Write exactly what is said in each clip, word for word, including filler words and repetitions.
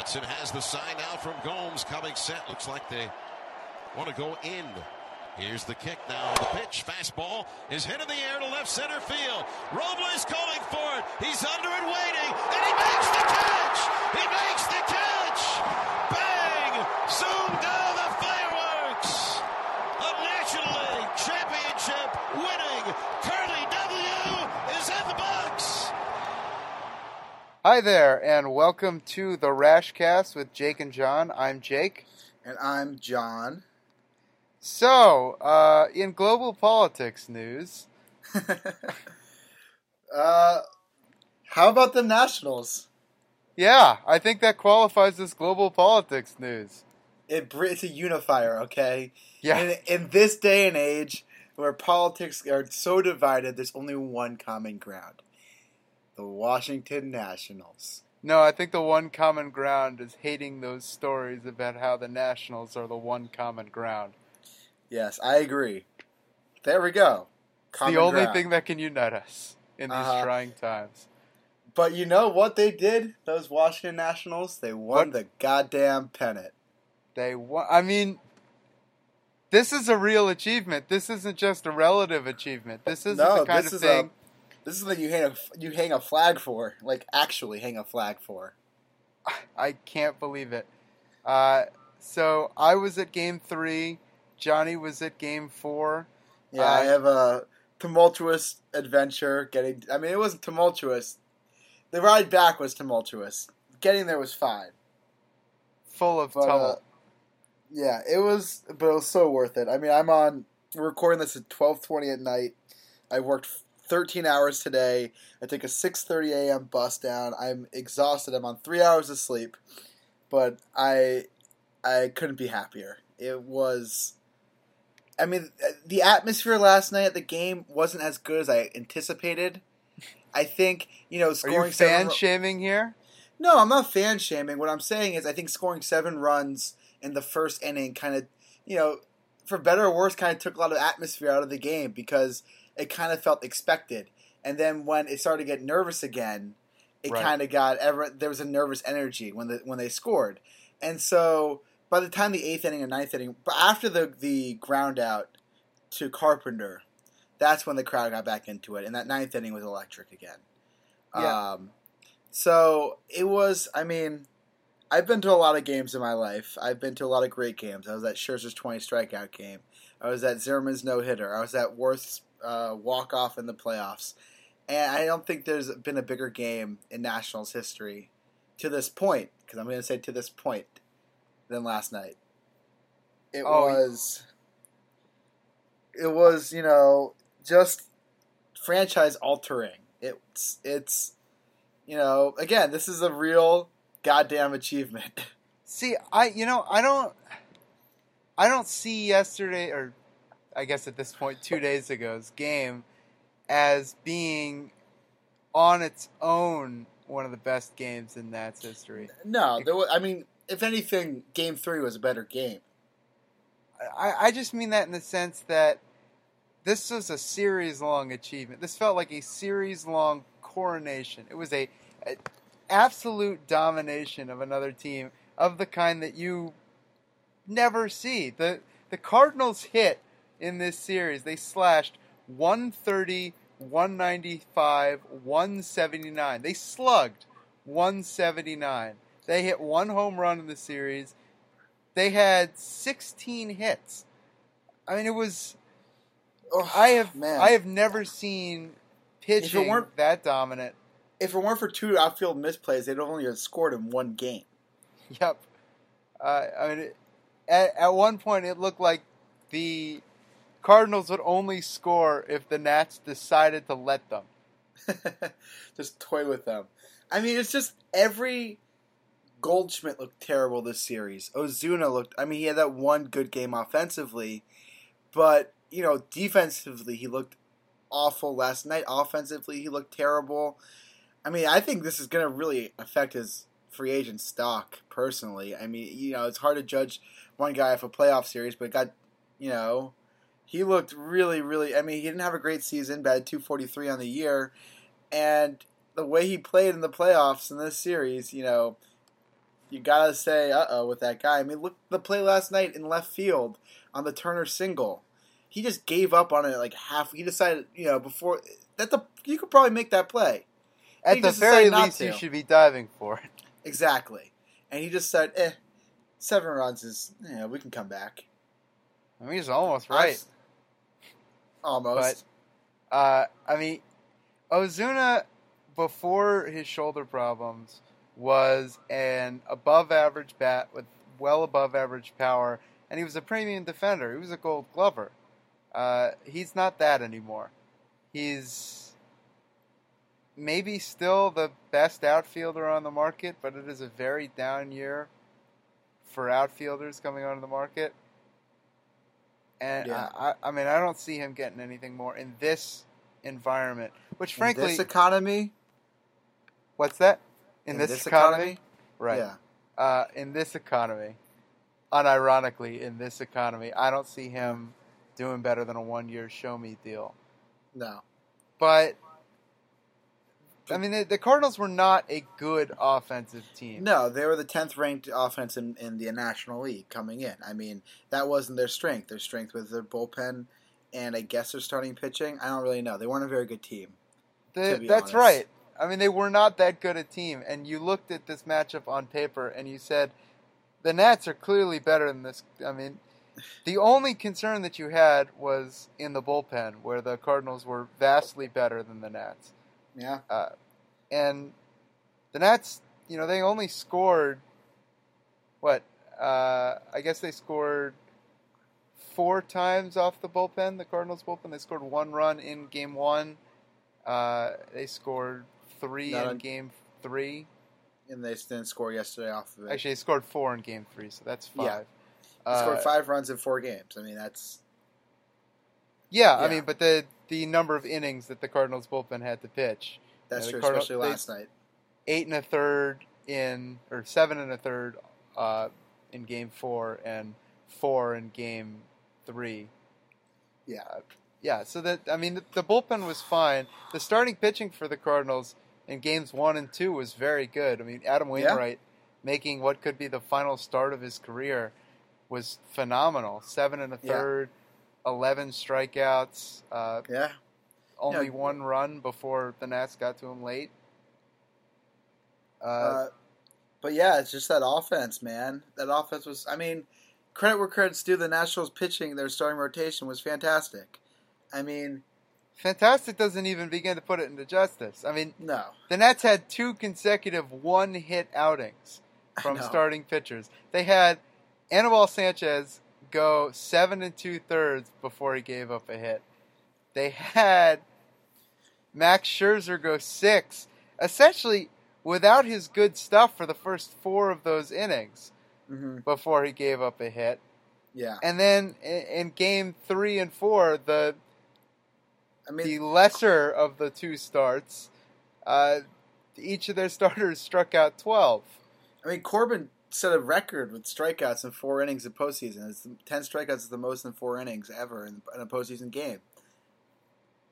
Hudson has the sign now from Gomes. Coming set. Looks like they want to go in. Here's the kick now. The pitch. Fastball is hit in the air to left center field. Robles calling for it. He's under it waiting. And he makes the catch. He makes the catch. Bang. Zoom down the fireworks. A National League championship winning Curly W is in the box. Hi there, and welcome to the Rashcast with Jake and John. I'm Jake. And I'm John. So, uh, in global politics news... uh, how about the Nationals? Yeah, I think that qualifies as global politics news. It, it's a unifier, okay? Yeah. In, in this day and age, where politics are so divided, there's only one common ground. The Washington Nationals. No, I think the one common ground is hating those stories about how the Nationals are the one common ground. Yes, I agree. There we go. Common the only ground. Thing that can unite us in these uh-huh. trying times. But you know what they did? Those Washington Nationals, they won what? the goddamn pennant. They won. I mean, this is a real achievement. This isn't just a relative achievement. This isn't no, the kind this of is thing... A- This is the thing you hang a, you hang a flag for. Like, actually hang a flag for. I can't believe it. Uh, so, I was at Game three. Johnny was at Game four. Yeah, uh, I have a tumultuous adventure. Getting, I mean, it wasn't tumultuous. The ride back was tumultuous. Getting there was fine. Full of but, tumult. Uh, yeah, it was, but it was so worth it. I mean, I'm on, we're recording this at twelve twenty at night. I worked thirteen hours today. I take a six thirty a.m. bus down. I'm exhausted. I'm on three hours of sleep, but I I couldn't be happier. It was, I mean, the atmosphere last night at the game wasn't as good as I anticipated. I think, you know, scoring Are you fan seven... shaming here? No, I'm not fan shaming. What I'm saying is I think scoring seven runs in the first inning kind of, you know, for better or worse, kind of took a lot of atmosphere out of the game because it kind of felt expected. And then when it started to get nervous again, it right. kind of got ever. There was a nervous energy when the when they scored. And so by the time the eighth inning and ninth inning, but after the the ground out to Carpenter, that's when the crowd got back into it. And that ninth inning was electric again. Yeah. Um, so it was. I mean, I've been to a lot of games in my life. I've been to a lot of great games. I was at Scherzer's twenty strikeout game. I was at Zimmerman's no hitter. I was at Worth's Uh, walk-off in the playoffs. And I don't think there's been a bigger game in Nationals history to this point, because I'm going to say to this point, than last night. It oh, was, yeah. it was, you know, just franchise-altering. It's, it's, you know, again, this is a real goddamn achievement. See, I, you know, I don't, I don't see yesterday, or I guess at this point, two days ago's game as being on its own one of the best games in Nats history. No, there was, I mean, if anything, Game three was a better game. I, I just mean that in the sense that this was a series-long achievement. This felt like a series-long coronation. It was a, a absolute domination of another team of the kind that you never see. The the Cardinals hit in this series. They slashed one thirty, one ninety-five, one seventy-nine. They slugged one seventy-nine. They hit one home run in the series. They had sixteen hits. I mean, it was... Oh, I have man. I have never seen pitching if it weren't, that dominant. If it weren't for two outfield misplays, they'd only have scored in one game. Yep. Uh, I mean, it, at, at one point, it looked like the Cardinals would only score if the Nats decided to let them. Just toy with them. I mean, it's just every... Goldschmidt looked terrible this series. Ozuna looked... I mean, he had that one good game offensively. But, you know, defensively, he looked awful last night. Offensively, he looked terrible. I mean, I think this is going to really affect his free agent stock, personally. I mean, you know, it's hard to judge one guy off a playoff series, but it got, you know... He looked really, really... I mean, he didn't have a great season, but had two forty-three on the year. And the way he played in the playoffs in this series, you know, you got to say uh-oh with that guy. I mean, look at the play last night in left field on the Turner single. He just gave up on it like half. He decided, you know, before that the you could probably make that play. At he the very least, you should be diving for it. Exactly. And he just said, eh, seven runs is, you know, we can come back. I mean, he's almost right. Was, almost. But, uh, I mean, Ozuna, before his shoulder problems, was an above-average bat with well above-average power, and he was a premium defender. He was a gold glover. Uh, he's not that anymore. He's maybe still the best outfielder on the market, but it is a very down year for outfielders coming onto the market. And, yeah. I, I mean, I don't see him getting anything more in this environment, which, frankly... In this economy? What's that? In, in this, this economy? economy? Right. Yeah. Uh, in this economy. Unironically, in this economy, I don't see him doing better than a one-year show-me deal. No. But, I mean, the, the Cardinals were not a good offensive team. No, they were the tenth-ranked offense in, in the National League coming in. I mean, that wasn't their strength. Their strength was their bullpen and, I guess, their starting pitching. I don't really know. They weren't a very good team, they, to be That's honest. Right. I mean, they were not that good a team. And you looked at this matchup on paper and you said, the Nats are clearly better than this. I mean, the only concern that you had was in the bullpen, where the Cardinals were vastly better than the Nats. Yeah. Uh, and the Nats, you know, they only scored, what, uh, I guess they scored four times off the bullpen, the Cardinals bullpen. They scored one run in game one. Uh, they scored three Not in a- game three. And they didn't score yesterday off of it. Actually, he scored four in game three, so that's five. Yeah. He uh, scored five runs in four games. I mean, that's... Yeah, yeah, I mean, but the the number of innings that the Cardinals bullpen had to pitch. That's you know, true, Cardinals, especially last they, night. Eight and a third in, or seven and a third uh, in game four, and four in game three. Yeah. Uh, yeah, so that, I mean, the, the bullpen was fine. The starting pitching for the Cardinals... And games one and two was very good. I mean, Adam Wainwright yeah. making what could be the final start of his career was phenomenal. Seven and a third, yeah. eleven strikeouts. Uh, yeah. Only yeah. one run before the Nats got to him late. Uh, uh, but, yeah, it's just that offense, man. That offense was, I mean, credit where credit's due. The Nationals pitching, their starting rotation was fantastic. I mean... Fantastic doesn't even begin to put it into justice. I mean, no. The Nats had two consecutive one-hit outings from no. starting pitchers. They had Anibal Sanchez go seven and two-thirds before he gave up a hit. They had Max Scherzer go six, essentially without his good stuff for the first four of those innings mm-hmm. before he gave up a hit. Yeah. And then in, in game three and four, the... I mean, the lesser of the two starts, uh, each of their starters struck out twelve. I mean, Corbin set a record with strikeouts in four innings in postseason. It's ten strikeouts is the most in four innings ever in, in a postseason game.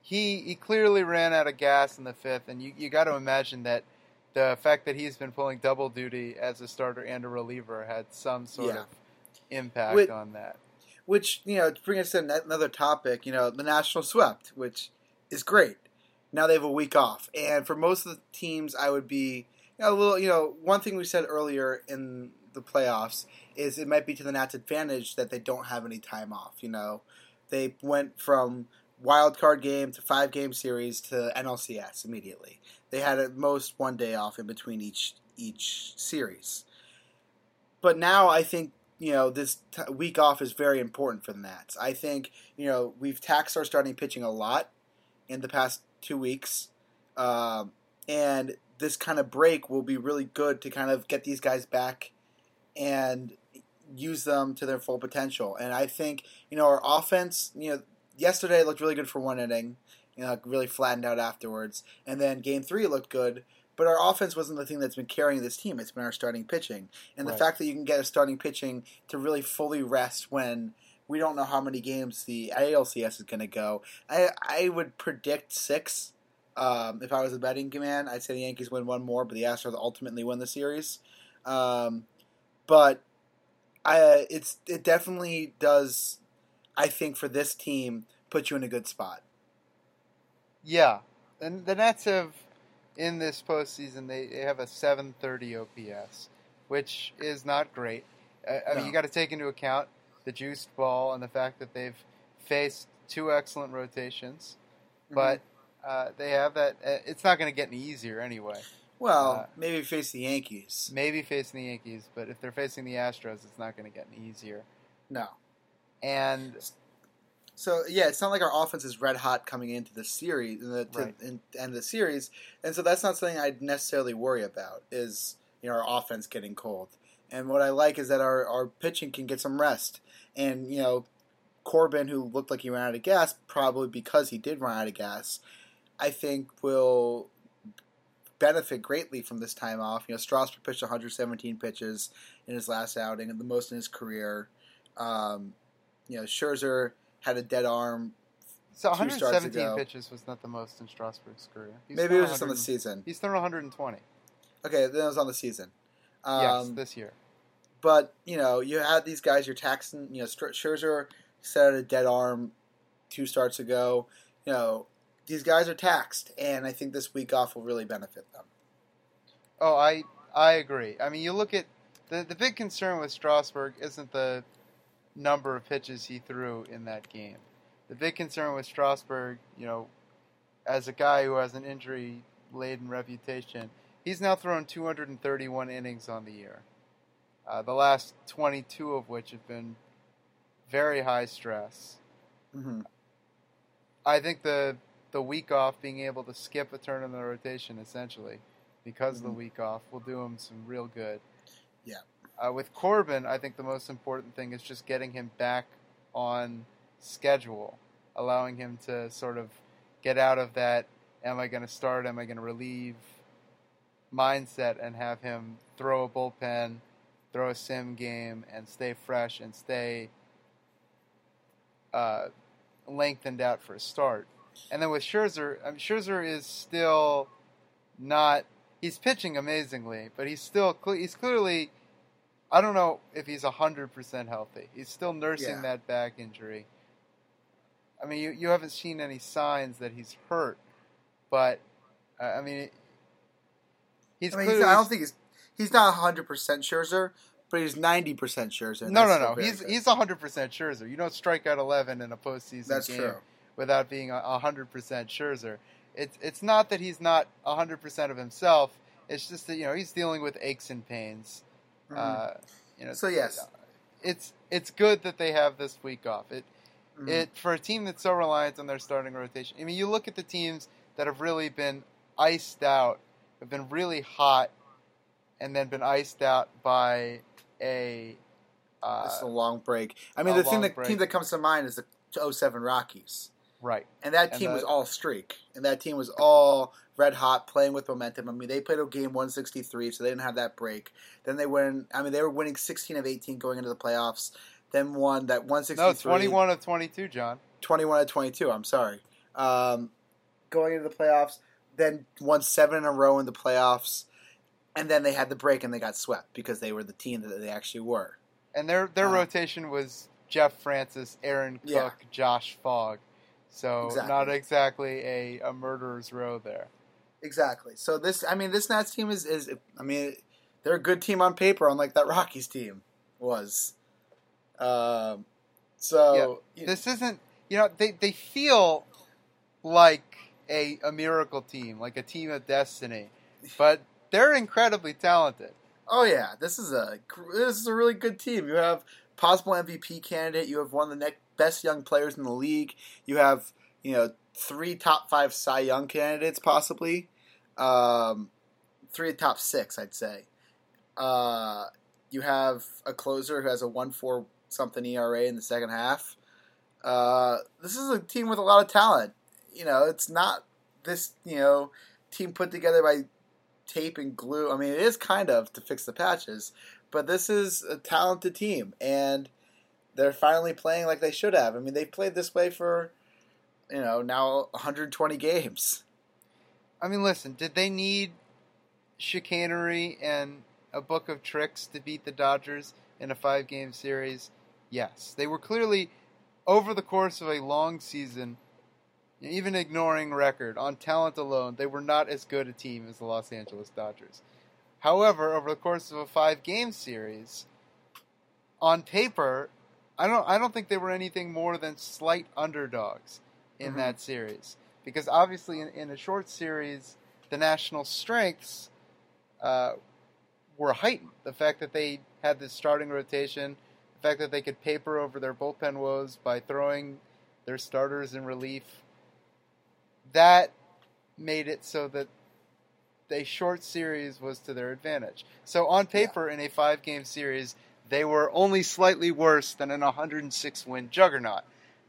He he clearly ran out of gas in the fifth, and you you got to imagine that the fact that he's been pulling double duty as a starter and a reliever had some sort yeah. of impact with- on that. Which, you know, to bring us to another topic, you know, the Nationals swept, which is great. Now they have a week off. And for most of the teams, I would be you know, a little, you know, one thing we said earlier in the playoffs is it might be to the Nats' advantage that they don't have any time off, you know. They went from wild card game to five-game series to N L C S immediately. They had at most one day off in between each each series. But now I think, you know, this t- week off is very important for the Nats. I think, you know, we've taxed our starting pitching a lot in the past two weeks. Um, and this kind of break will be really good to kind of get these guys back and use them to their full potential. And I think, you know, our offense, you know, yesterday looked really good for one inning. You know, really flattened out afterwards. And then game three looked good. But our offense wasn't the thing that's been carrying this team. It's been our starting pitching. And the right. fact that you can get a starting pitching to really fully rest when we don't know how many games the A L C S is going to go. I I would predict six. Um, if I was a betting man, I'd say the Yankees win one more, but the Astros ultimately win the series. Um, But I, it's it definitely does, I think, for this team, put you in a good spot. Yeah. And the Nets have, in this postseason, they, they have a seven thirty O P S, which is not great. I, I no. mean, you got to take into account the juiced ball and the fact that they've faced two excellent rotations. Mm-hmm. But uh, they have that. Uh, it's not going to get any easier anyway. Well, uh, maybe face the Yankees. Maybe facing the Yankees, but if they're facing the Astros, it's not going to get any easier. No. And so, yeah, it's not like our offense is red hot coming into the series, the, to, right. in, and the series, and so that's not something I'd necessarily worry about. Is you know our offense getting cold, and what I like is that our, our pitching can get some rest, and you know Corbin, who looked like he ran out of gas, probably because he did run out of gas, I think will benefit greatly from this time off. You know Strasburg pitched one hundred seventeen pitches in his last outing, and the most in his career. Um, you know Scherzer had a dead arm. So one hundred seventeen pitches was not the most in Strasburg's career. He's Maybe it was just on the season. He's thrown one hundred twenty. Okay, then it was on the season. Um, yes, this year. But you know, you had these guys. You're taxing. You know, Scherzer set out a dead arm two starts ago. You know, these guys are taxed, and I think this week off will really benefit them. Oh, I I agree. I mean, you look at the the big concern with Strasburg isn't the number of pitches he threw in that game. The big concern with Strasburg, you know, as a guy who has an injury-laden reputation, he's now thrown two hundred thirty-one innings on the year, uh, the last twenty-two of which have been very high stress. Mm-hmm. I think the the week off, being able to skip a turn in the rotation, essentially, because mm-hmm. of the week off, will do him some real good. Yeah. Uh, with Corbin, I think the most important thing is just getting him back on schedule, allowing him to sort of get out of that am I going to start, am I going to relieve mindset and have him throw a bullpen, throw a sim game, and stay fresh and stay uh, lengthened out for a start. And then with Scherzer, I mean, Scherzer is still not – he's pitching amazingly, but he's still – he's clearly – I don't know if he's one hundred percent healthy. He's still nursing yeah. that back injury. I mean, you, you haven't seen any signs that he's hurt, but, uh, I mean, he's I mean, clearly... He's, I don't think he's... He's not one hundred percent Scherzer, but he's ninety percent Scherzer. No, no, no. He's good. He's one hundred percent Scherzer. You don't strike out eleven in a postseason That's game true. without being one hundred percent Scherzer. It's, it's not that he's not one hundred percent of himself. It's just that, you know, he's dealing with aches and pains. Uh, you know, so yes, it's it's good that they have this week off. It mm-hmm. it for a team that's so reliant on their starting rotation. I mean, you look at the teams that have really been iced out, have been really hot, and then been iced out by a. Uh, it's a long break. I mean, the thing that break. team that comes to mind is the oh seven Rockies, right? And that team and the, was all streak, and that team was all red hot, playing with momentum. I mean, they played a game one sixty-three, so they didn't have that break. Then they win. I mean, they were winning sixteen of eighteen going into the playoffs. Then won that one sixty-three. No, twenty-one of twenty-two, John. twenty-one of twenty-two. I'm sorry. Um, going into the playoffs, then won seven in a row in the playoffs, and then they had the break and they got swept because they were the team that they actually were. And their their um, rotation was Jeff Francis, Aaron Cook, yeah. Josh Fogg. So exactly. not exactly a, a murderer's row there. Exactly. So this, I mean, this Nats team is, is, I mean, they're a good team on paper, unlike that Rockies team was. Um, so yeah. this isn't, you know, they, they feel like a a miracle team, like a team of destiny, but they're incredibly talented. Oh yeah, this is a this is a really good team. You have possible M V P candidate. You have one of the next best young players in the league. You have, you know. Three top five Cy Young candidates, possibly. Um, three top six, I'd say. Uh, you have a closer who has a one four something E R A in the second half. Uh, this is a team with a lot of talent. You know, it's not this, you know, team put together by tape and glue. I mean, it is kind of to fix the patches, but this is a talented team, and they're finally playing like they should have. I mean, they've played this way for... You know, now one hundred twenty games. I mean, listen, did they need chicanery and a book of tricks to beat the Dodgers in a five-game series? Yes. They were clearly, over the course of a long season, even ignoring record, on talent alone, they were not as good a team as the Los Angeles Dodgers. However, over the course of a five-game series, on paper, I don't I don't think they were anything more than slight underdogs in mm-hmm. that series. Because obviously in, in a short series, the national strengths uh, were heightened. The fact that they had this starting rotation, the fact that they could paper over their bullpen woes by throwing their starters in relief, that made it so that a short series was to their advantage. So on paper, yeah. in a five-game series, they were only slightly worse than an one hundred six win juggernaut.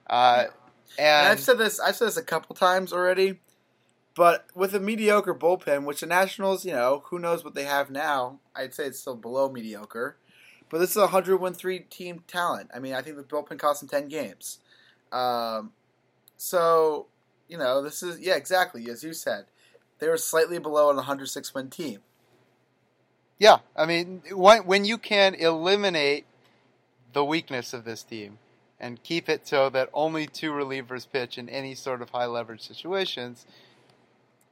Uh, and, and I've said this, I've said this a couple times already, but with a mediocre bullpen, which the Nationals, you know, who knows what they have now? I'd say it's still below mediocre, but this is a one hundred one three team talent. I mean, I think the bullpen cost them ten games. Um, so, you know, this is yeah, exactly as you said. They were slightly below an one hundred six win team. Yeah, I mean, when you can eliminate the weakness of this team and keep it so that only two relievers pitch in any sort of high leverage situations,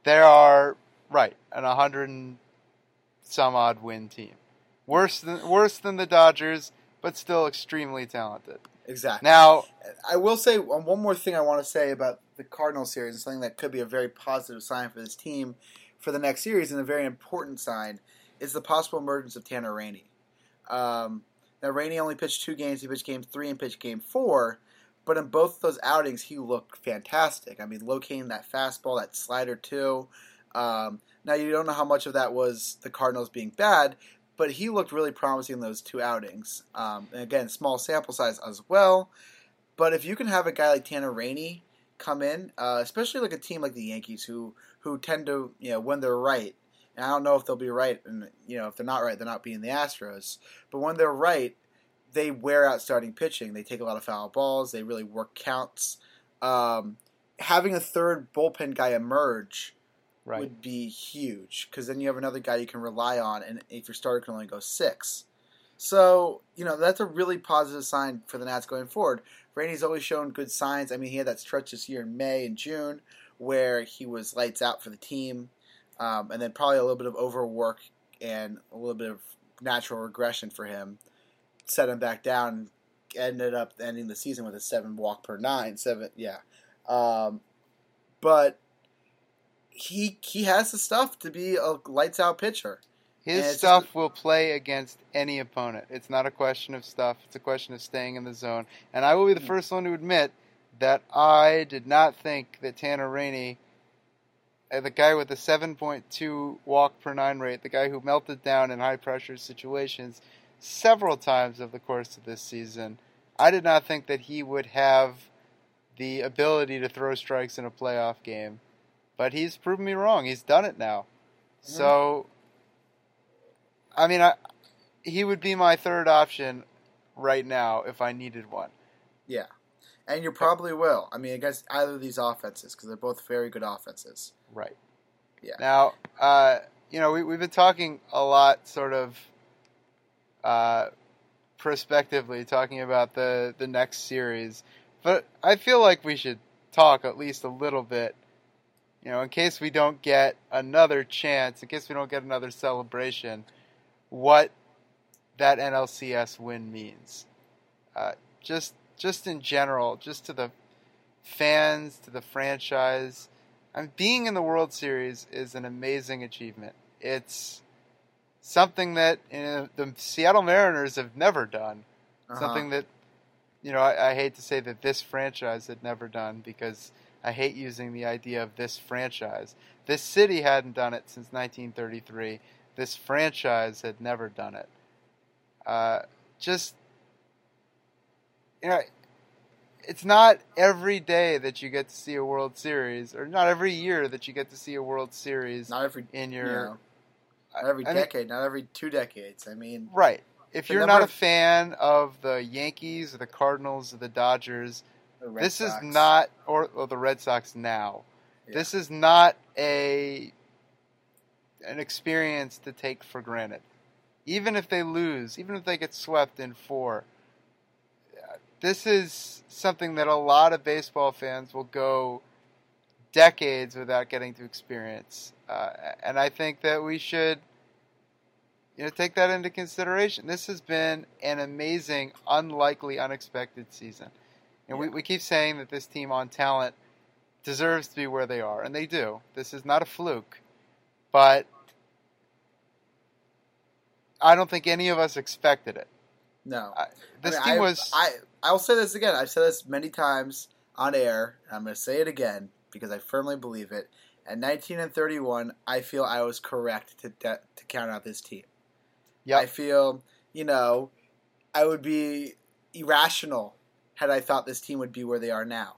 there are, right, an one hundred and some odd win team. Worse than worse than the Dodgers, but still extremely talented. Exactly. Now, I will say one more thing I want to say about the Cardinals series, and something that could be a very positive sign for this team for the next series, and a very important sign, is the possible emergence of Tanner Rainey. Um, now, Rainey only pitched two games. He pitched game three and pitched game four. But in both those outings, he looked fantastic. I mean, locating that fastball, that slider too. Um, now, you don't know how much of that was the Cardinals being bad, but he looked really promising in those two outings. Um, and again, small sample size as well. But if you can have a guy like Tanner Rainey come in, uh, especially like a team like the Yankees, who who tend to, you know, when they're right, and I don't know if they'll be right, and, you know, if they're not right, they're not beating the Astros. But when they're right, they wear out starting pitching. They take a lot of foul balls. They really work counts. Um, having a third bullpen guy emerge right. would be huge, because then you have another guy you can rely on, and if your starter can only go six. So, you know, that's a really positive sign for the Nats going forward. Rainey's always shown good signs. I mean, he had that stretch this year in May and June where he was lights out for the team. Um, and then probably a little bit of overwork and a little bit of natural regression for him set him back down. Ended up ending the season with a seven walk per nine, seven, yeah. Um, but he he has the stuff to be a lights out pitcher. His stuff just, will play against any opponent. It's not a question of stuff. It's a question of staying in the zone. And I will be the first one to admit that I did not think that Tanner Rainey, the guy with the seven point two walk per nine rate, the guy who melted down in high-pressure situations several times over the course of this season, I did not think that he would have the ability to throw strikes in a playoff game. But he's proven me wrong. He's done it now. Mm-hmm. So, I mean, I, he would be my third option right now if I needed one. Yeah, and you probably will. I mean, against either of these offenses, because they're both very good offenses. Right. Yeah. Now, uh, you know, we, we've been talking a lot sort of uh, prospectively, talking about the, the next series. But I feel like we should talk at least a little bit, you know, in case we don't get another chance, in case we don't get another celebration, what that N L C S win means. Uh, just just in general, just to the fans, to the franchise. I mean, being in the World Series is an amazing achievement. It's something that, you know, the Seattle Mariners have never done. Uh-huh. Something that, you know, I, I hate to say that this franchise had never done, because I hate using the idea of this franchise. This city hadn't done it since nineteen thirty-three. This franchise had never done it. Uh, just, you know, it's not every day that you get to see a World Series, or not every year that you get to see a World Series. Not every in your, you know, not every I decade, mean, not every two decades. I mean, right. If you're not a fan of the Yankees or the Cardinals or the Dodgers, the Red this Sox. is not, or, or the Red Sox now. Yeah. This is not a an experience to take for granted. even if they lose, even if they get swept in four, this is something that a lot of baseball fans will go decades without getting to experience. Uh, and I think that we should, you know, take that into consideration. This has been an amazing, unlikely, unexpected season. And yeah. we, we keep saying that this team on talent deserves to be where they are, and they do. This is not a fluke. But I don't think any of us expected it. No. I, this I mean, team I, was... I, I will say this again. I've said this many times on air, and I'm going to say it again because I firmly believe it. At nineteen and thirty-one, I feel I was correct to de- to count out this team. Yeah, I feel, you know, I would be irrational had I thought this team would be where they are now.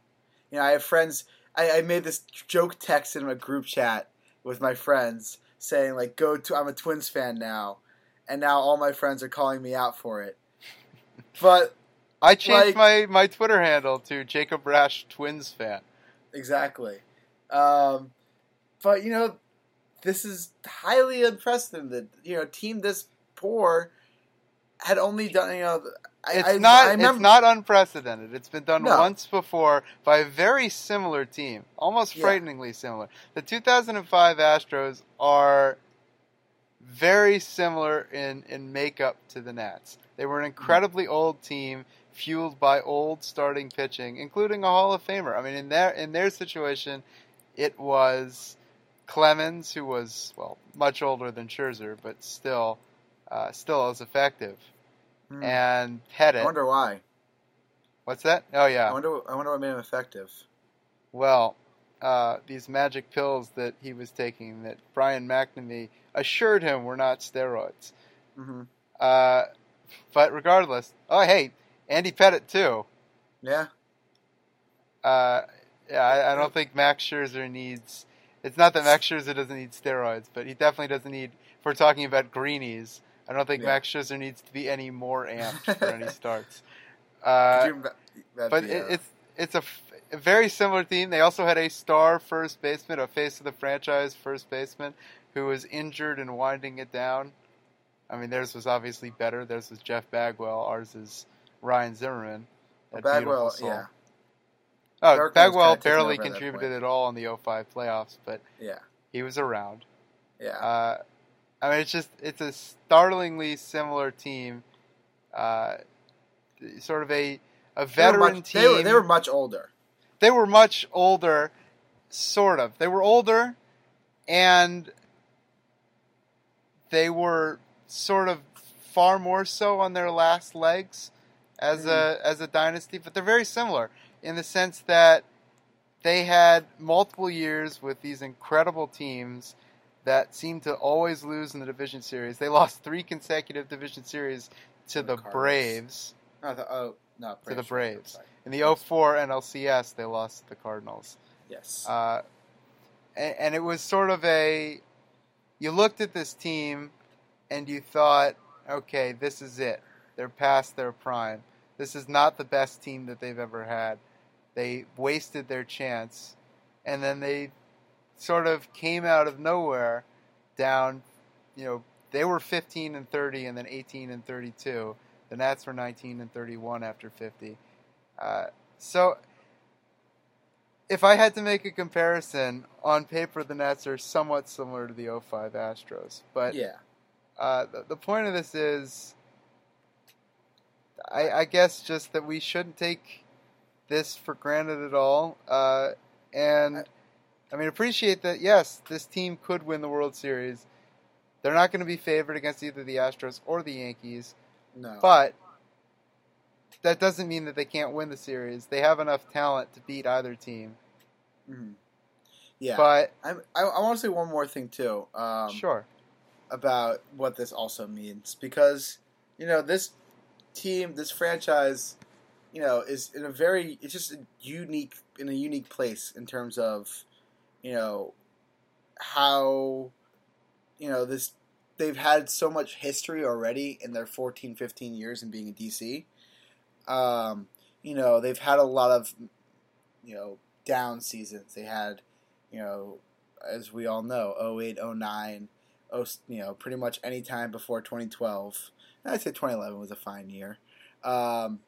You know, I have friends... I, I made this joke text in a group chat with my friends saying, like, go to... I'm a Twins fan now. And now all my friends are calling me out for it. But I changed like, my, my Twitter handle to Jacob Rash Twins fan. Exactly. Um, but, you know, this is highly unprecedented. You know, a team this poor had only done, you know... I, it's, I, not, I remember, it's not unprecedented. It's been done no. once before by a very similar team. Almost yeah. frighteningly similar. The two thousand five Astros are... very similar in, in makeup to the Nats. They were an incredibly old team, fueled by old starting pitching, including a Hall of Famer. I mean, in their in their situation, it was Clemens, who was well much older than Scherzer, but still, uh, still as effective. Mm. And Pettit. I wonder why. What's that? Oh yeah. I wonder. I wonder what made him effective. Well. Uh, these magic pills that he was taking that Brian McNamee assured him were not steroids. Mm-hmm. Uh, but regardless, oh, hey, Andy Pettit, too. Yeah. Uh, yeah, I, I don't think Max Scherzer needs... It's not that Max Scherzer doesn't need steroids, but he definitely doesn't need... If we're talking about greenies, I don't think yeah. Max Scherzer needs to be any more amped for any starts. Uh, you, but be, uh... it, it's it's a... A very similar team. They also had a star first baseman, a face of the franchise first baseman, who was injured and winding it down. I mean, theirs was obviously better. Theirs was Jeff Bagwell. Ours is Ryan Zimmerman. Well, Bagwell, yeah. Oh, Dark Bagwell barely contributed at all in the oh five playoffs, but yeah. he was around. Yeah. Uh, I mean, it's just it's a startlingly similar team, uh, sort of a a veteran they much, team. They were, they were much older. They were much older, sort of. They were older, and they were sort of far more so on their last legs as a as a dynasty. But they're very similar in the sense that they had multiple years with these incredible teams that seemed to always lose in the division series. They lost three consecutive division series to the, the Braves. Oh, the, oh, no, to the Braves. Sure. In the oh four N L C S, they lost to the Cardinals. Yes. Uh, and, and it was sort of a... You looked at this team, and you thought, okay, this is it. They're past their prime. This is not the best team that they've ever had. They wasted their chance. And then they sort of came out of nowhere down, you know, they were fifteen and thirty and then eighteen and thirty-two. The Nats were nineteen and thirty-one after fifty. Uh, so, if I had to make a comparison, on paper the Nats are somewhat similar to the oh five Astros. But yeah. uh, the, the point of this is, I, I guess, just that we shouldn't take this for granted at all. Uh, and, I, I mean, appreciate that, yes, this team could win the World Series. They're not going to be favored against either the Astros or the Yankees. No. But... that doesn't mean that they can't win the series. They have enough talent to beat either team. Mm-hmm. Yeah, but I'm, I I want to say one more thing too. Um, sure. About what this also means, because you know this team, this franchise, you know, is in a very it's just a unique in a unique place in terms of, you know, how, you know this they've had so much history already in their fourteen, fifteen years in being in D C. Um, you know, they've had a lot of, you know, down seasons. They had, you know, as we all know, oh eight, oh nine, you know, pretty much any time before twenty twelve. I'd say twenty eleven was a fine year. Um,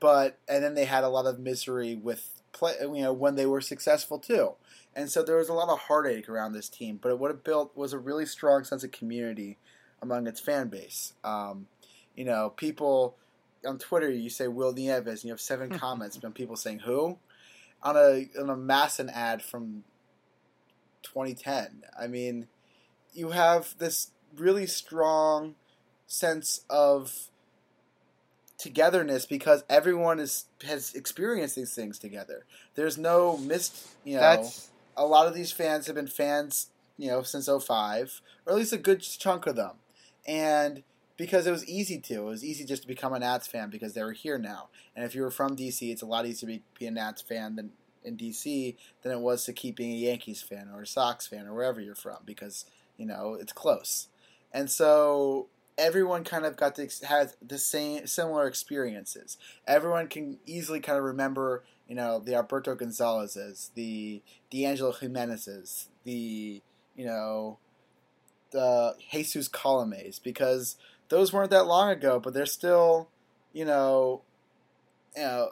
but and then they had a lot of misery with play, you know, when they were successful too. And so there was a lot of heartache around this team, but what it built was a really strong sense of community among its fan base. Um, you know, people on Twitter, you say Will Nieves, and you have seven comments from people saying who? On a on a Masson ad from twenty ten. I mean, you have this really strong sense of togetherness because everyone is has experienced these things together. There's no missed, you know, That's... a lot of these fans have been fans, you know, since oh five, or at least a good chunk of them. And because it was easy to. It was easy just to become a Nats fan because they were here now. And if you were from D C, it's a lot easier to be, be a Nats fan than in D C than it was to keep being a Yankees fan or a Sox fan or wherever you're from because, you know, it's close. And so everyone kind of got to have the same similar experiences. Everyone can easily kind of remember, you know, the Alberto Gonzalez's, the D'Angelo Jimenez's, the, you know, the Jesus Colomes, because those weren't that long ago, but they're still, you know, you know,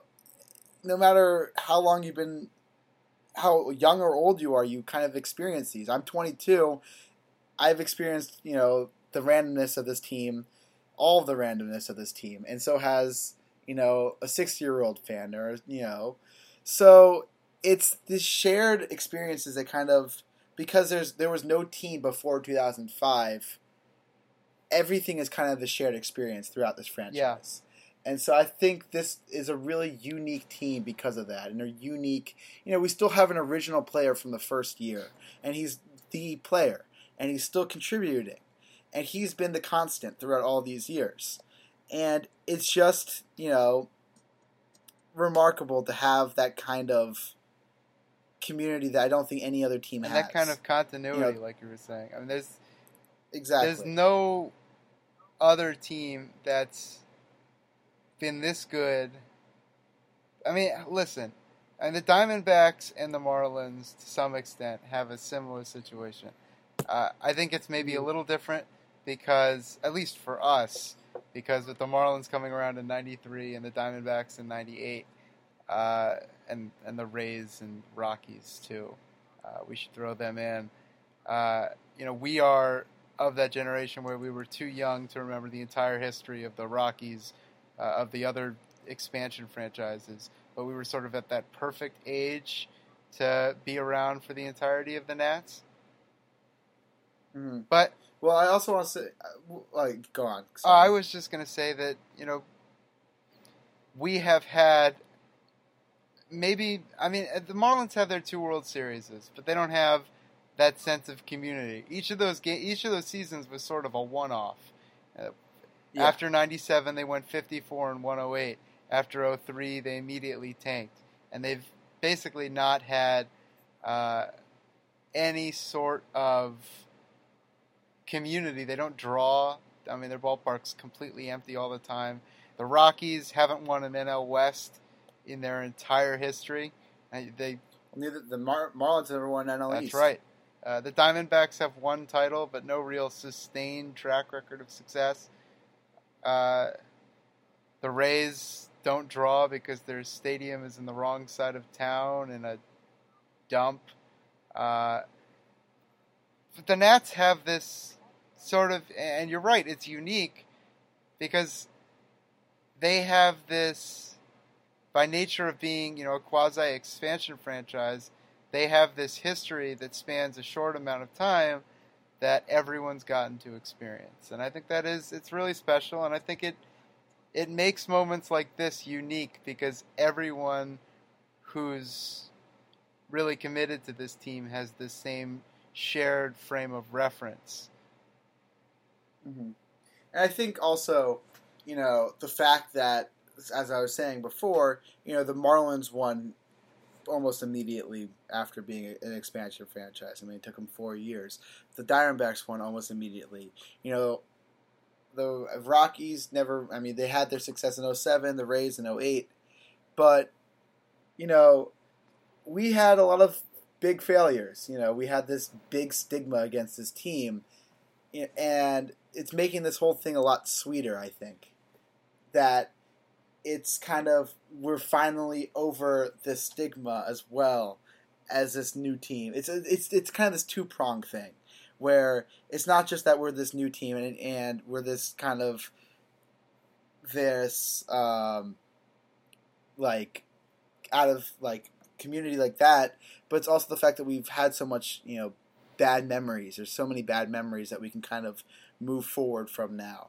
no matter how long you've been, how young or old you are, you kind of experience these. I'm twenty-two. I've experienced, you know, the randomness of this team, all of the randomness of this team, and so has, you know, a sixty-year-old fan, or, you know. So it's this shared experiences that kind of, because there's there was no team before two thousand five, everything is kind of the shared experience throughout this franchise. Yeah. And so I think this is a really unique team because of that. And they're unique. You know, we still have an original player from the first year. And he's the player. And he's still contributing. And he's been the constant throughout all these years. And it's just, you know, remarkable to have that kind of community that I don't think any other team and has. And that kind of continuity, you know, like you were saying. I mean, there's... Exactly. There's no other team that's been this good. I mean, listen, and the Diamondbacks and the Marlins, to some extent, have a similar situation. Uh, I think it's maybe a little different because, at least for us, because with the Marlins coming around in ninety-three and the Diamondbacks in ninety-eight, uh, and and the Rays and Rockies too, uh, we should throw them in. Uh, you know, we are of that generation where we were too young to remember the entire history of the Rockies, uh, of the other expansion franchises, but we were sort of at that perfect age to be around for the entirety of the Nats. Mm-hmm. But well, I also want to say, like, go on. Uh, I was just going to say that, you know, we have had maybe, I mean, the Marlins have their two World Series, but they don't have that sense of community. Each of those ga- each of those seasons was sort of a one-off. Uh, yeah. After ninety-seven, they went fifty-four and one oh eight. After oh three, they immediately tanked, and they've basically not had uh, any sort of community. They don't draw. I mean, their ballpark's completely empty all the time. The Rockies haven't won an N L West in their entire history. And they neither the Mar- Marlins never won N L East. That's right. Uh, the Diamondbacks have one title, but no real sustained track record of success. Uh, the Rays don't draw because their stadium is in the wrong side of town in a dump. Uh, but the Nats have this sort of, and you're right, it's unique because they have this, by nature of being, you know, a quasi-expansion franchise, they have this history that spans a short amount of time that everyone's gotten to experience. And I think that is, it's really special. And I think it it makes moments like this unique because everyone who's really committed to this team has this same shared frame of reference. Mm-hmm. And I think also, you know, the fact that, as I was saying before, you know, the Marlins won almost immediately after being an expansion franchise. I mean, it took them four years. The Diamondbacks won almost immediately. You know, the Rockies never, I mean, they had their success in oh seven, the Rays in oh eight. But, you know, we had a lot of big failures. You know, we had this big stigma against this team. and it's making this whole thing a lot sweeter, I think, that it's kind of, we're finally over the stigma as well as this new team. It's it's it's kind of this two-prong thing, where it's not just that we're this new team and and we're this kind of this um like out of like community like that, but it's also the fact that we've had so much, you know, bad memories. There's so many bad memories that we can kind of move forward from now.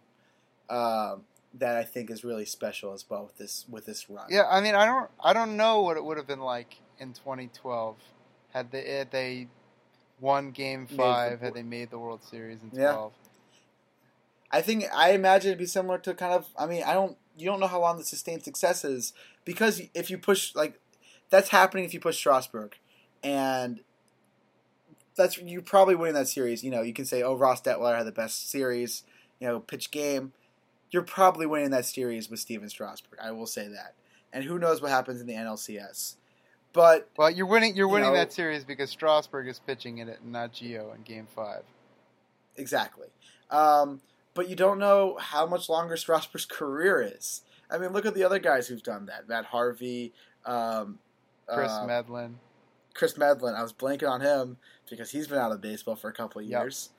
Um, that I think is really special as well with this with this run. Yeah, I mean, I don't I don't know what it would have been like in twenty twelve had they had they won Game Five, the, had they made the World Series in twelve. Yeah. I think I imagine it'd be similar to kind of. I mean, I don't. You don't know how long the sustained success is, because if you push like, that's happening if you push Strasburg, and that's you probably winning that series. You know, you can say, oh, Ross Detweiler had the best series. You know, pitch game. You're probably winning that series with Steven Strasburg. I will say that, and who knows what happens in the N L C S. But well, you're winning. You're you winning know, that series because Strasburg is pitching in it, and not Gio in Game Five. Exactly. Um, But you don't know how much longer Strasburg's career is. I mean, look at the other guys who've done that. Matt Harvey. Um, Chris uh, Medlin. Chris Medlin. I was blanking on him because he's been out of baseball for a couple of years.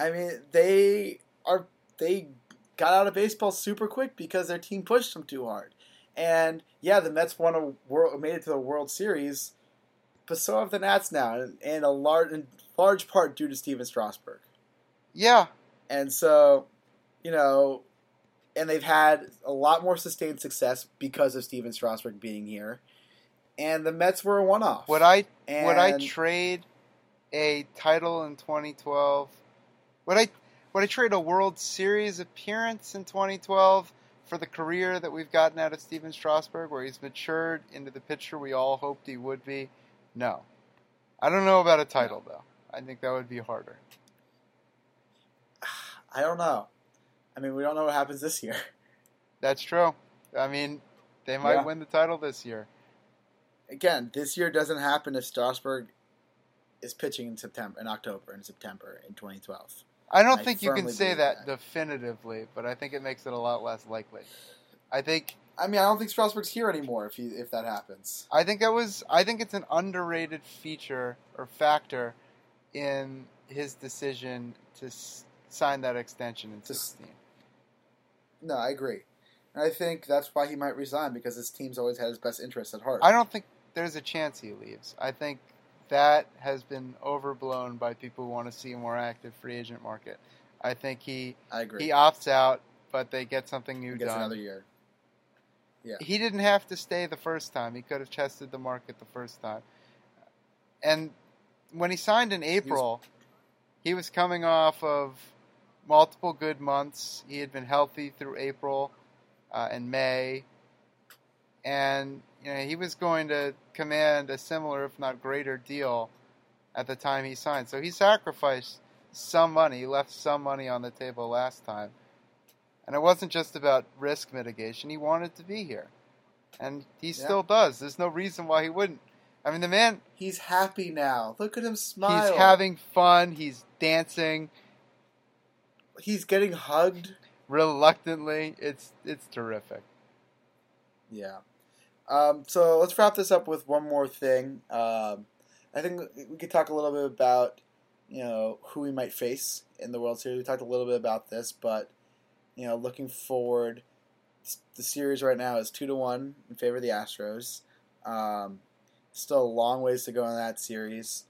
Yep. I mean, they are they got out of baseball super quick because their team pushed them too hard. And, yeah, the Mets won a world, made it to the World Series, but so have the Nats now, and, and a large, in large part due to Steven Strasburg. Yeah. And so... You know, and they've had a lot more sustained success because of Steven Strasburg being here. And the Mets were a one-off. Would I and would I trade a title in twenty twelve? Would I would I trade a World Series appearance in twenty twelve for the career that we've gotten out of Steven Strasburg, where he's matured into the pitcher we all hoped he would be? No. I don't know about a title, no. though. I think that would be harder. I don't know. I mean, we don't know what happens this year. That's true. I mean, they might yeah. win the title this year. Again, this year doesn't happen if Strasburg is pitching in September, in October, in September, in twenty twelve. I don't I think you can say that, that definitively, but I think it makes it a lot less likely. I think. I mean, I don't think Strasburg's here anymore. If he, if that happens, I think that was. I think it's an underrated feature or factor in his decision to s- sign that extension in sixteen. No, I agree. And I think that's why he might resign, because his team's always had his best interests at heart. I don't think there's a chance he leaves. I think that has been overblown by people who want to see a more active free agent market. I think he I agree. he opts out, but they get something new he gets done. Another year. Yeah. He didn't have to stay the first time. He could have tested the market the first time. And when he signed in April, he was, he was coming off of multiple good months. He had been healthy through April uh, and May, and you know, he was going to command a similar, if not greater, deal at the time he signed. So he sacrificed some money. He left some money on the table last time, and it wasn't just about risk mitigation. He wanted to be here, and he yeah. still does. There's no reason why he wouldn't. I mean, the man. He's happy now. Look at him smile. He's having fun. He's dancing. He's getting hugged reluctantly. It's it's terrific. Yeah. Um, so let's wrap this up with one more thing. Um, I think we could talk a little bit about, you know, who we might face in the World Series. We talked a little bit about this, but, you know, looking forward, the series right now is two to one in favor of the Astros. Um, still a long ways to go in that series.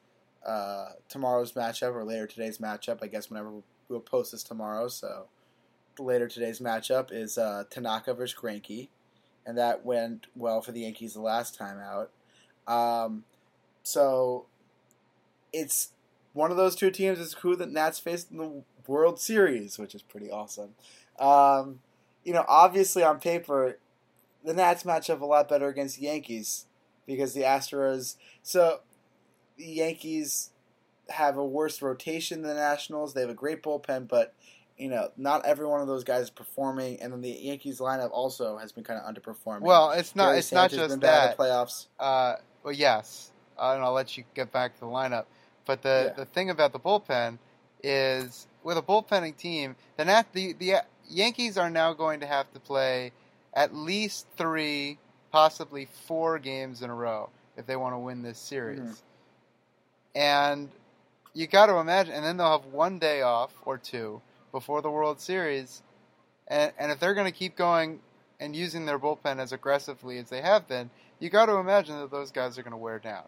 Uh, tomorrow's matchup, or later today's matchup, I guess whenever we'll We'll post this tomorrow, so later today's matchup is uh, Tanaka versus Granke, and that went well for the Yankees the last time out. Um, so it's one of those two teams is who the Nats faced in the World Series, which is pretty awesome. Um, you know, obviously on paper, the Nats match up a lot better against the Yankees because the Astros. So the Yankees have a worse rotation than the Nationals. They have a great bullpen, but, you know, not every one of those guys is performing. And then the Yankees lineup also has been kind of underperforming. Well, it's not Gary it's Sanchez not just that. Playoffs. Uh, well, yes, uh, and I'll let you get back to the lineup. But the, yeah. the thing about the bullpen is with a bullpenning team, the, Nat- the the Yankees are now going to have to play at least three, possibly four games in a row if they want to win this series. Mm-hmm. And you got to imagine, and then they'll have one day off or two before the World Series, and, and if they're going to keep going and using their bullpen as aggressively as they have been, you got to imagine that those guys are going to wear down.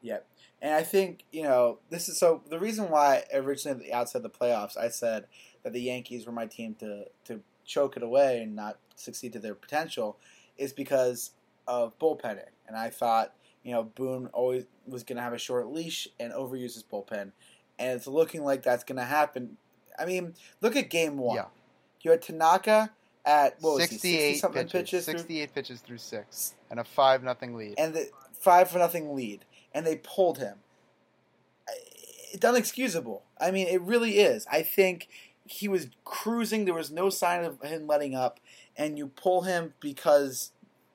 Yeah. And I think, you know, this is so the reason why originally at the outset of the playoffs I said that the Yankees were my team to, to choke it away and not succeed to their potential is because of bullpenning. And I thought, you know, Boone always was going to have a short leash and overuse his bullpen. And it's looking like that's going to happen. I mean, look at game one. Yeah. You had Tanaka at, what was sixty-eight he, sixty-something pitches? pitches sixty-eight through, pitches through six. And a five nothing lead. And the five nothing lead. And they pulled him. It's inexcusable. I mean, it really is. I think he was cruising. There was no sign of him letting up. And you pull him because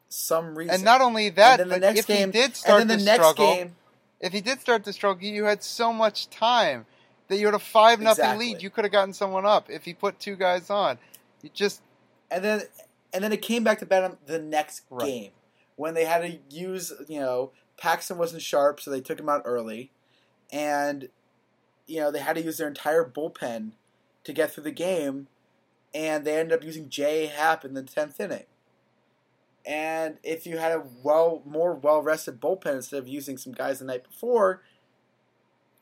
some reason. And not only that, and then the but next if game, he did start the to struggle, game, if he did start to struggle, you had so much time that you had a five nothing exactly. lead. You could have gotten someone up if he put two guys on. You just and then and then it came back to bat on the next right. game when they had to use you know. Paxton wasn't sharp, so they took him out early. And, you know, they had to use their entire bullpen to get through the game. And they ended up using J. Happ in the tenth inning. And if you had a well, more well-rested bullpen instead of using some guys the night before,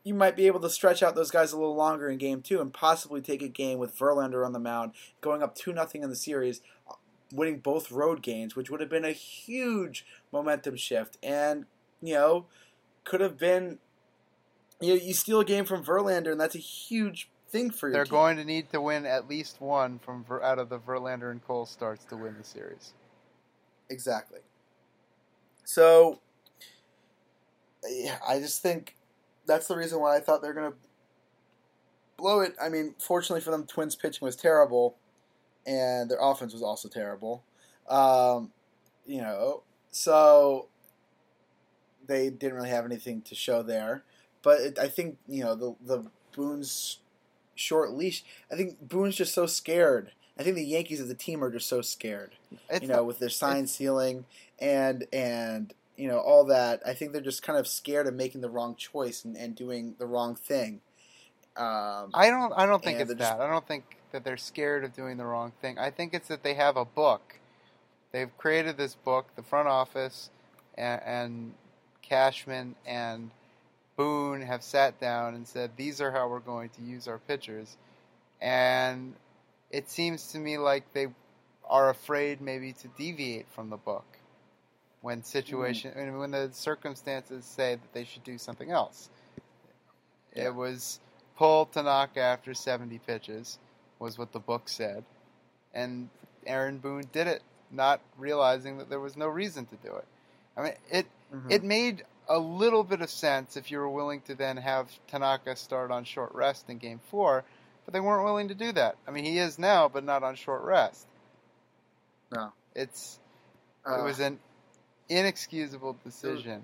you might be able to stretch out those guys a little longer in game two and possibly take a game with Verlander on the mound, going up two nothing in the series, winning both road games, which would have been a huge momentum shift. And you know, could have been, you know, you steal a game from Verlander, and that's a huge thing for your They're team. Going to need to win at least one from out of the Verlander and Cole starts to win the series. Exactly. So, yeah, I just think that's the reason why I thought they're going to blow it. I mean, fortunately for them, Twins pitching was terrible, and their offense was also terrible. Um, you know, so they didn't really have anything to show there. But it, I think, you know, the the Boone's short leash, I think Boone's just so scared. I think the Yankees as a team are just so scared, it's you know, not, with their sign stealing and, and you know, all that. I think they're just kind of scared of making the wrong choice and, and doing the wrong thing. Um, I don't I don't think it's that. Just, I don't think that they're scared of doing the wrong thing. I think it's that they have a book. They've created this book, the front office, and... and Cashman and Boone have sat down and said, these are how we're going to use our pitchers. And it seems to me like they are afraid maybe to deviate from the book when situation mm. and when the circumstances say that they should do something else. Yeah. It was pull Tanaka after seventy pitches was what the book said. And Aaron Boone did it, not realizing that there was no reason to do it. I mean, it mm-hmm. it made a little bit of sense if you were willing to then have Tanaka start on short rest in Game four, but they weren't willing to do that. I mean, he is now, but not on short rest. No. It's uh, It was an inexcusable decision,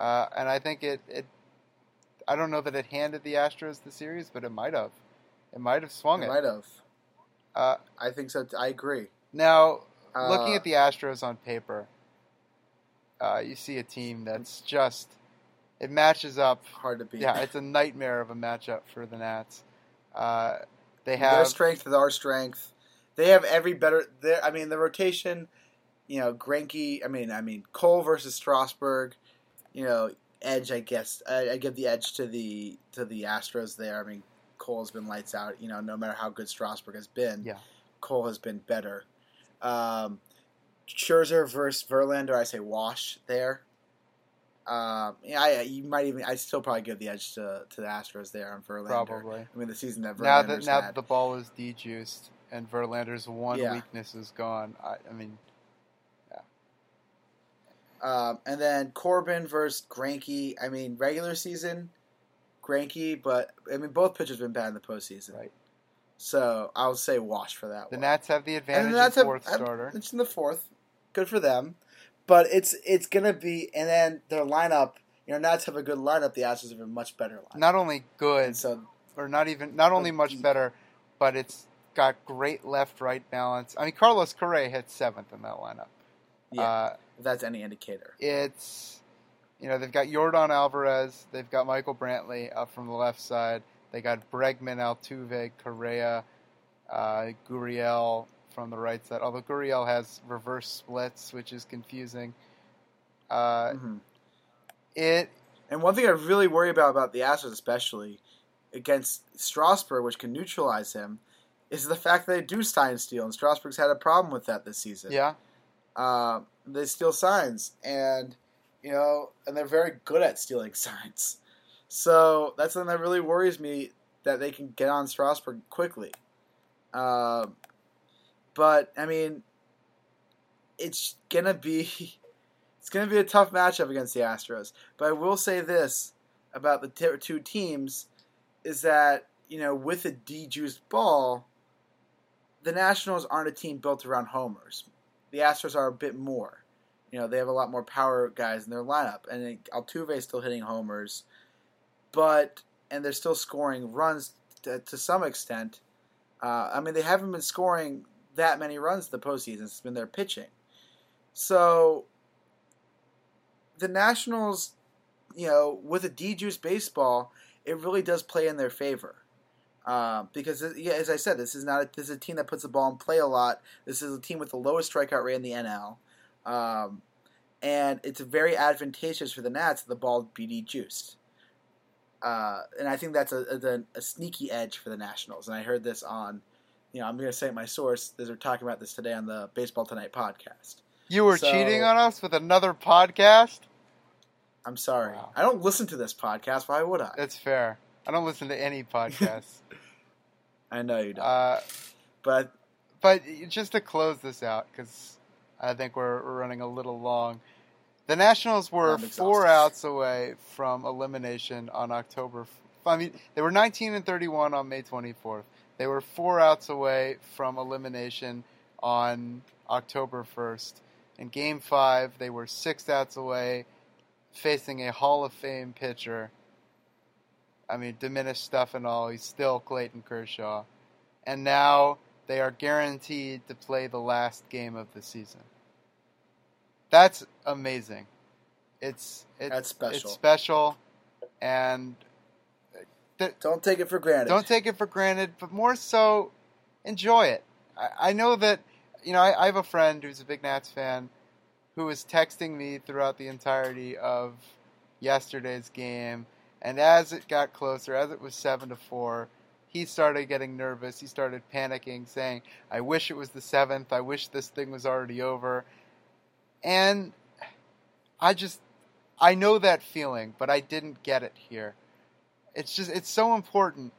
uh, and I think it, it – I don't know that it handed the Astros the series, but it might have. It might have swung it. It might have. Uh, I think so. T- I agree. Now, uh, looking at the Astros on paper – Uh, you see a team that's just, it matches up. Hard to beat. Yeah, it's a nightmare of a matchup for the Nats. Uh, they have their strength is our strength. They have every better. I mean, the rotation. You know, Granke. I mean, I mean Cole versus Strasburg. You know, edge. I guess I, I give the edge to the to the Astros there. I mean, Cole's been lights out. You know, no matter how good Strasburg has been, yeah. Cole has been better. Um, Scherzer versus Verlander, I say wash there. Um, yeah, I, you might even. I still probably give the edge to, to the Astros there on Verlander. Probably. I mean, the season that Verlander's now that now that the ball is de-juiced and Verlander's one yeah. weakness is gone. I, I mean, yeah. Um, and then Corbin versus Granke. I mean, regular season, Granke, but I mean, both pitchers have been bad in the postseason. Right. So I'll say wash for that. The one. Nats have the advantage. The Nats in fourth have, starter. It's in the fourth. Good for them, but it's it's gonna be, and then their lineup. You know, Nats have a good lineup. The Astros have a much better lineup. Not only good, and so or not even not only much better, but it's got great left-right balance. I mean, Carlos Correa hit seventh in that lineup. Yeah, uh, if that's any indicator. It's, you know, they've got Yordan Alvarez, they've got Michael Brantley up from the left side, they got Bregman, Altuve, Correa, uh, Gurriel from the right side. Although Gurriel has reverse splits, which is confusing. Uh, mm-hmm. It and one thing I really worry about about the Astros, especially against Strasburg, which can neutralize him, is the fact that they do sign steal, and Strasburg's had a problem with that this season. Yeah, uh, they steal signs, and you know, and they're very good at stealing signs. So that's something that really worries me, that they can get on Strasburg quickly. Uh, but I mean, it's gonna be. It's going to be a tough matchup against the Astros. But I will say this about the t- two teams is that, you know, with a de-juiced ball, the Nationals aren't a team built around homers. The Astros are a bit more. You know, they have a lot more power guys in their lineup. And Altuve is still hitting homers. But, and they're still scoring runs to, to some extent. Uh, I mean, they haven't been scoring that many runs the postseason. It's been their pitching. So the Nationals, you know, with a de-juiced baseball, it really does play in their favor. Uh, because, yeah, as I said, this is not a, this is a team that puts the ball in play a lot. This is a team with the lowest strikeout rate in the N L. Um, and it's very advantageous for the Nats that the ball be de-juiced. Uh, and I think that's a, a, a sneaky edge for the Nationals. And I heard this on, you know, I'm going to say my source, as we're talking about this today on the Baseball Tonight podcast. You were so, cheating on us with another podcast? I'm sorry. Wow. I don't listen to this podcast. Why would I? That's fair. I don't listen to any podcasts. I know you don't. Uh, but but just to close this out, because I think we're, we're running a little long, the Nationals were four outs away from elimination on October. I mean, they were nineteen and thirty-one on May twenty-fourth. They were four outs away from elimination on October first. In Game five, they were six outs away, facing a Hall of Fame pitcher. I mean, diminished stuff and all. He's still Clayton Kershaw. And now they are guaranteed to play the last game of the season. That's amazing. It's, it's, That's special. It's special. And th- don't take it for granted. Don't take it for granted, but more so, enjoy it. I, I know that. You know, I, I have a friend who's a big Nats fan who was texting me throughout the entirety of yesterday's game. And as it got closer, as it was seven to four, he started getting nervous. He started panicking, saying, I wish it was the seventh. I wish this thing was already over. And I just, I know that feeling, but I didn't get it here. It's just, it's so important.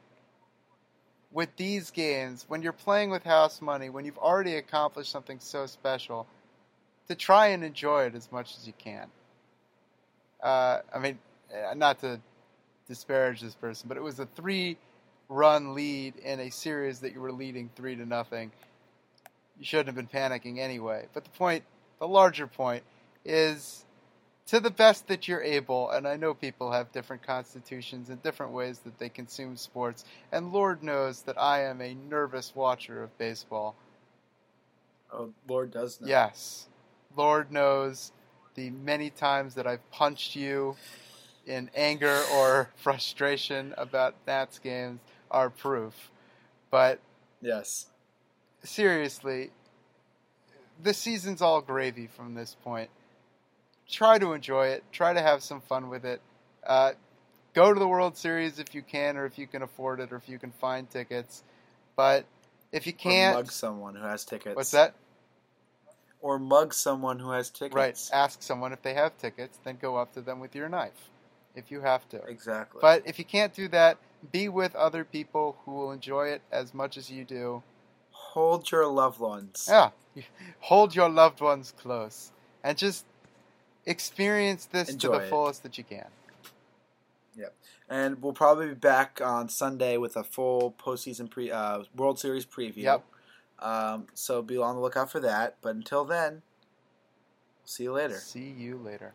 With these games, when you're playing with house money, when you've already accomplished something so special, to try and enjoy it as much as you can. Uh, I mean, not to disparage this person, but it was a three-run lead in a series that you were leading three to nothing. You shouldn't have been panicking anyway. But the point, the larger point, is to the best that you're able, and I know people have different constitutions and different ways that they consume sports, and Lord knows that I am a nervous watcher of baseball. Oh, Lord does know. Yes. Lord knows the many times that I've punched you in anger or frustration about Nats games are proof. But yes, seriously, the season's all gravy from this point. Try to enjoy it. Try to have some fun with it. Uh, go to the World Series if you can, or if you can afford it, or if you can find tickets. But if you can't, or mug someone who has tickets. What's that? Or mug someone who has tickets. Right. Ask someone if they have tickets, then go up to them with your knife if you have to. Exactly. But if you can't do that, be with other people who will enjoy it as much as you do. Hold your loved ones. Yeah. Hold your loved ones close. And just experience this Enjoy to the fullest it. that you can. Yep. And we'll probably be back on Sunday with a full postseason pre uh, World Series preview. Yep. Um, so be on the lookout for that. But until then, see you later. See you later.